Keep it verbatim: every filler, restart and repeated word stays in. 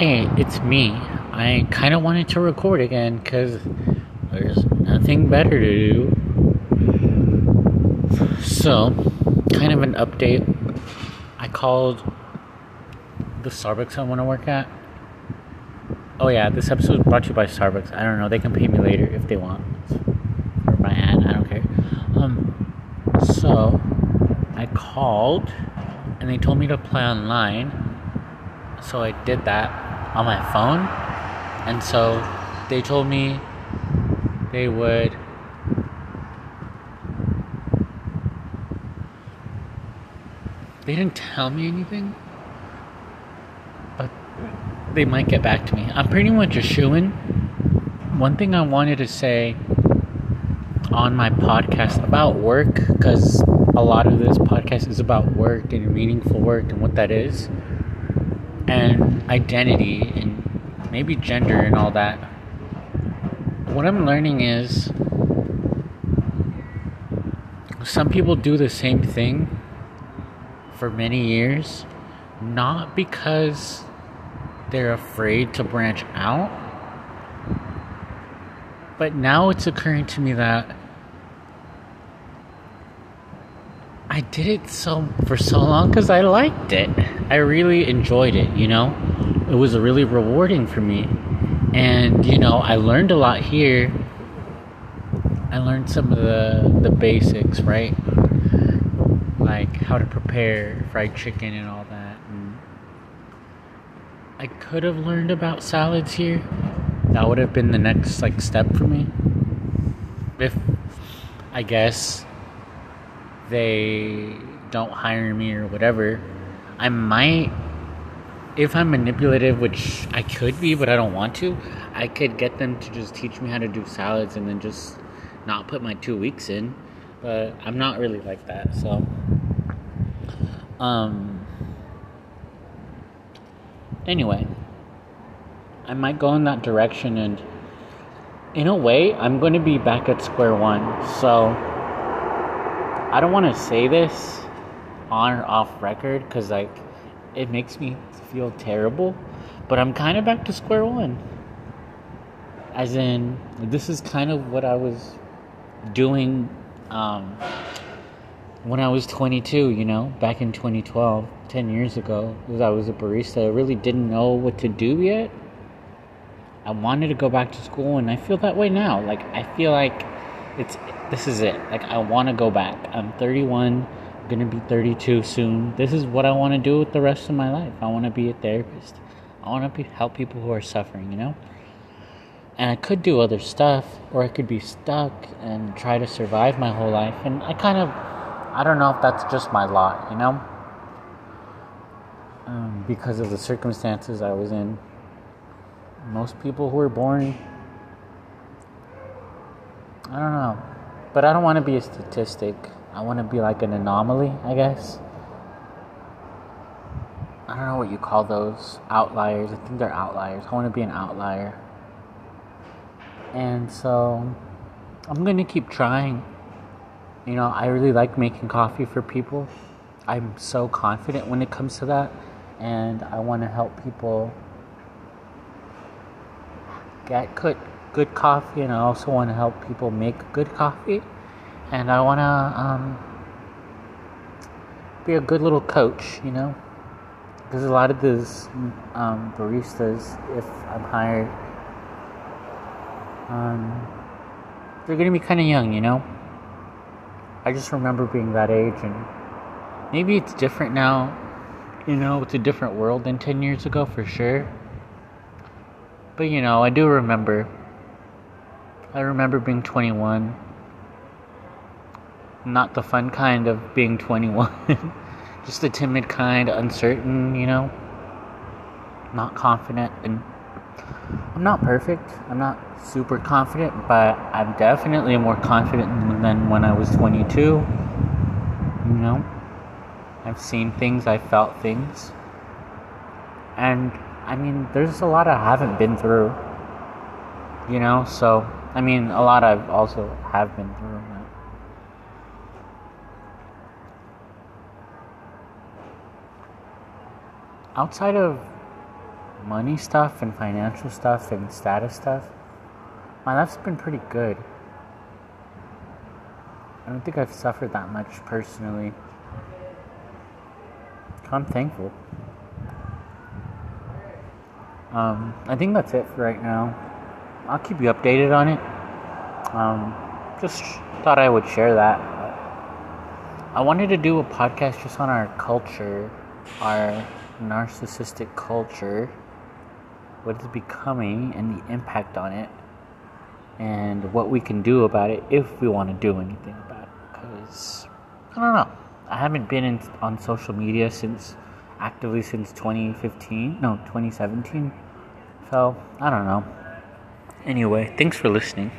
Hey, it's me. I kind of wanted to record again because there's nothing better to do. So, kind of an update. I called the Starbucks I want to work at. Oh yeah, this episode is brought to you by Starbucks. I don't know, they can pay me later if they want. Or my ad, I don't care. Um, so, I called and they told me to apply online. So I did that on my phone, and so they told me they would they didn't tell me anything, but they might get back to me. I'm pretty much a shoo-in. One thing I wanted to say on my podcast about work, because a lot of this podcast is about work and meaningful work and what that is and identity and maybe gender and all that. What I'm learning is some people do the same thing for many years, not because they're afraid to branch out, but now it's occurring to me that I did it so for so long because I liked it. I really enjoyed it, you know. It was really rewarding for me. And, you know, I learned a lot here. I learned some of the, the basics, right? Like how to prepare fried chicken and all that. And I could have learned about salads here. That would have been the next, like, step for me. If, I guess, they don't hire me or whatever, I might, if I'm manipulative, which I could be, but I don't want to, I could get them to just teach me how to do salads and then just not put my two weeks in. But I'm not really like that, so um anyway, I might go in that direction, and in a way I'm going to be back at square one. So I don't want to say this on or off record because, like, it makes me feel terrible, but I'm kind of back to square one. As in, this is kind of what I was doing um, when I was twenty-two, you know, back in twenty twelve, ten years ago, because I was a barista. I really didn't know what to do yet. I wanted to go back to school, and I feel that way now. Like, I feel like it's... this is it. Like, I want to go back. I'm thirty-one, going to be thirty-two soon. This is what I want to do with the rest of my life. I want to be a therapist. I want to help people who are suffering, you know? And I could do other stuff, or I could be stuck and try to survive my whole life. And I kind of, I don't know if that's just my lot, you know? Um, because of the circumstances I was in. Most people who are born, I don't know. But I don't want to be a statistic. I want to be like an anomaly, I guess. I don't know what you call those. Outliers. I think they're outliers. I want to be an outlier. And so, I'm going to keep trying. You know, I really like making coffee for people. I'm so confident when it comes to that. And I want to help people get cooked. Good coffee, and I also want to help people make good coffee, and I want to um, be a good little coach, you know, because a lot of these um, baristas, if I'm hired, um, they're going to be kind of young, you know. I just remember being that age, and maybe it's different now, you know, it's a different world than ten years ago for sure, but you know, I do remember I remember being twenty-one, not the fun kind of being twenty-one, just the timid kind, uncertain, you know, not confident, and I'm not perfect, I'm not super confident, but I'm definitely more confident than when I was twenty-two, you know, I've seen things, I've felt things, and I mean, there's a lot I haven't been through, you know, so... I mean, a lot I've also have been through that. Outside of money stuff and financial stuff and status stuff, my life's been pretty good. I don't think I've suffered that much personally. I'm thankful. Um, I think that's it for right now. I'll keep you updated on it. Um, just thought I would share that. I wanted to do a podcast just on our culture, our narcissistic culture, what it's becoming and the impact on it, and what we can do about it if we want to do anything about it. Because, I don't know, I haven't been in, on social media since, actively since twenty fifteen, no, twenty seventeen, so I don't know. Anyway, thanks for listening.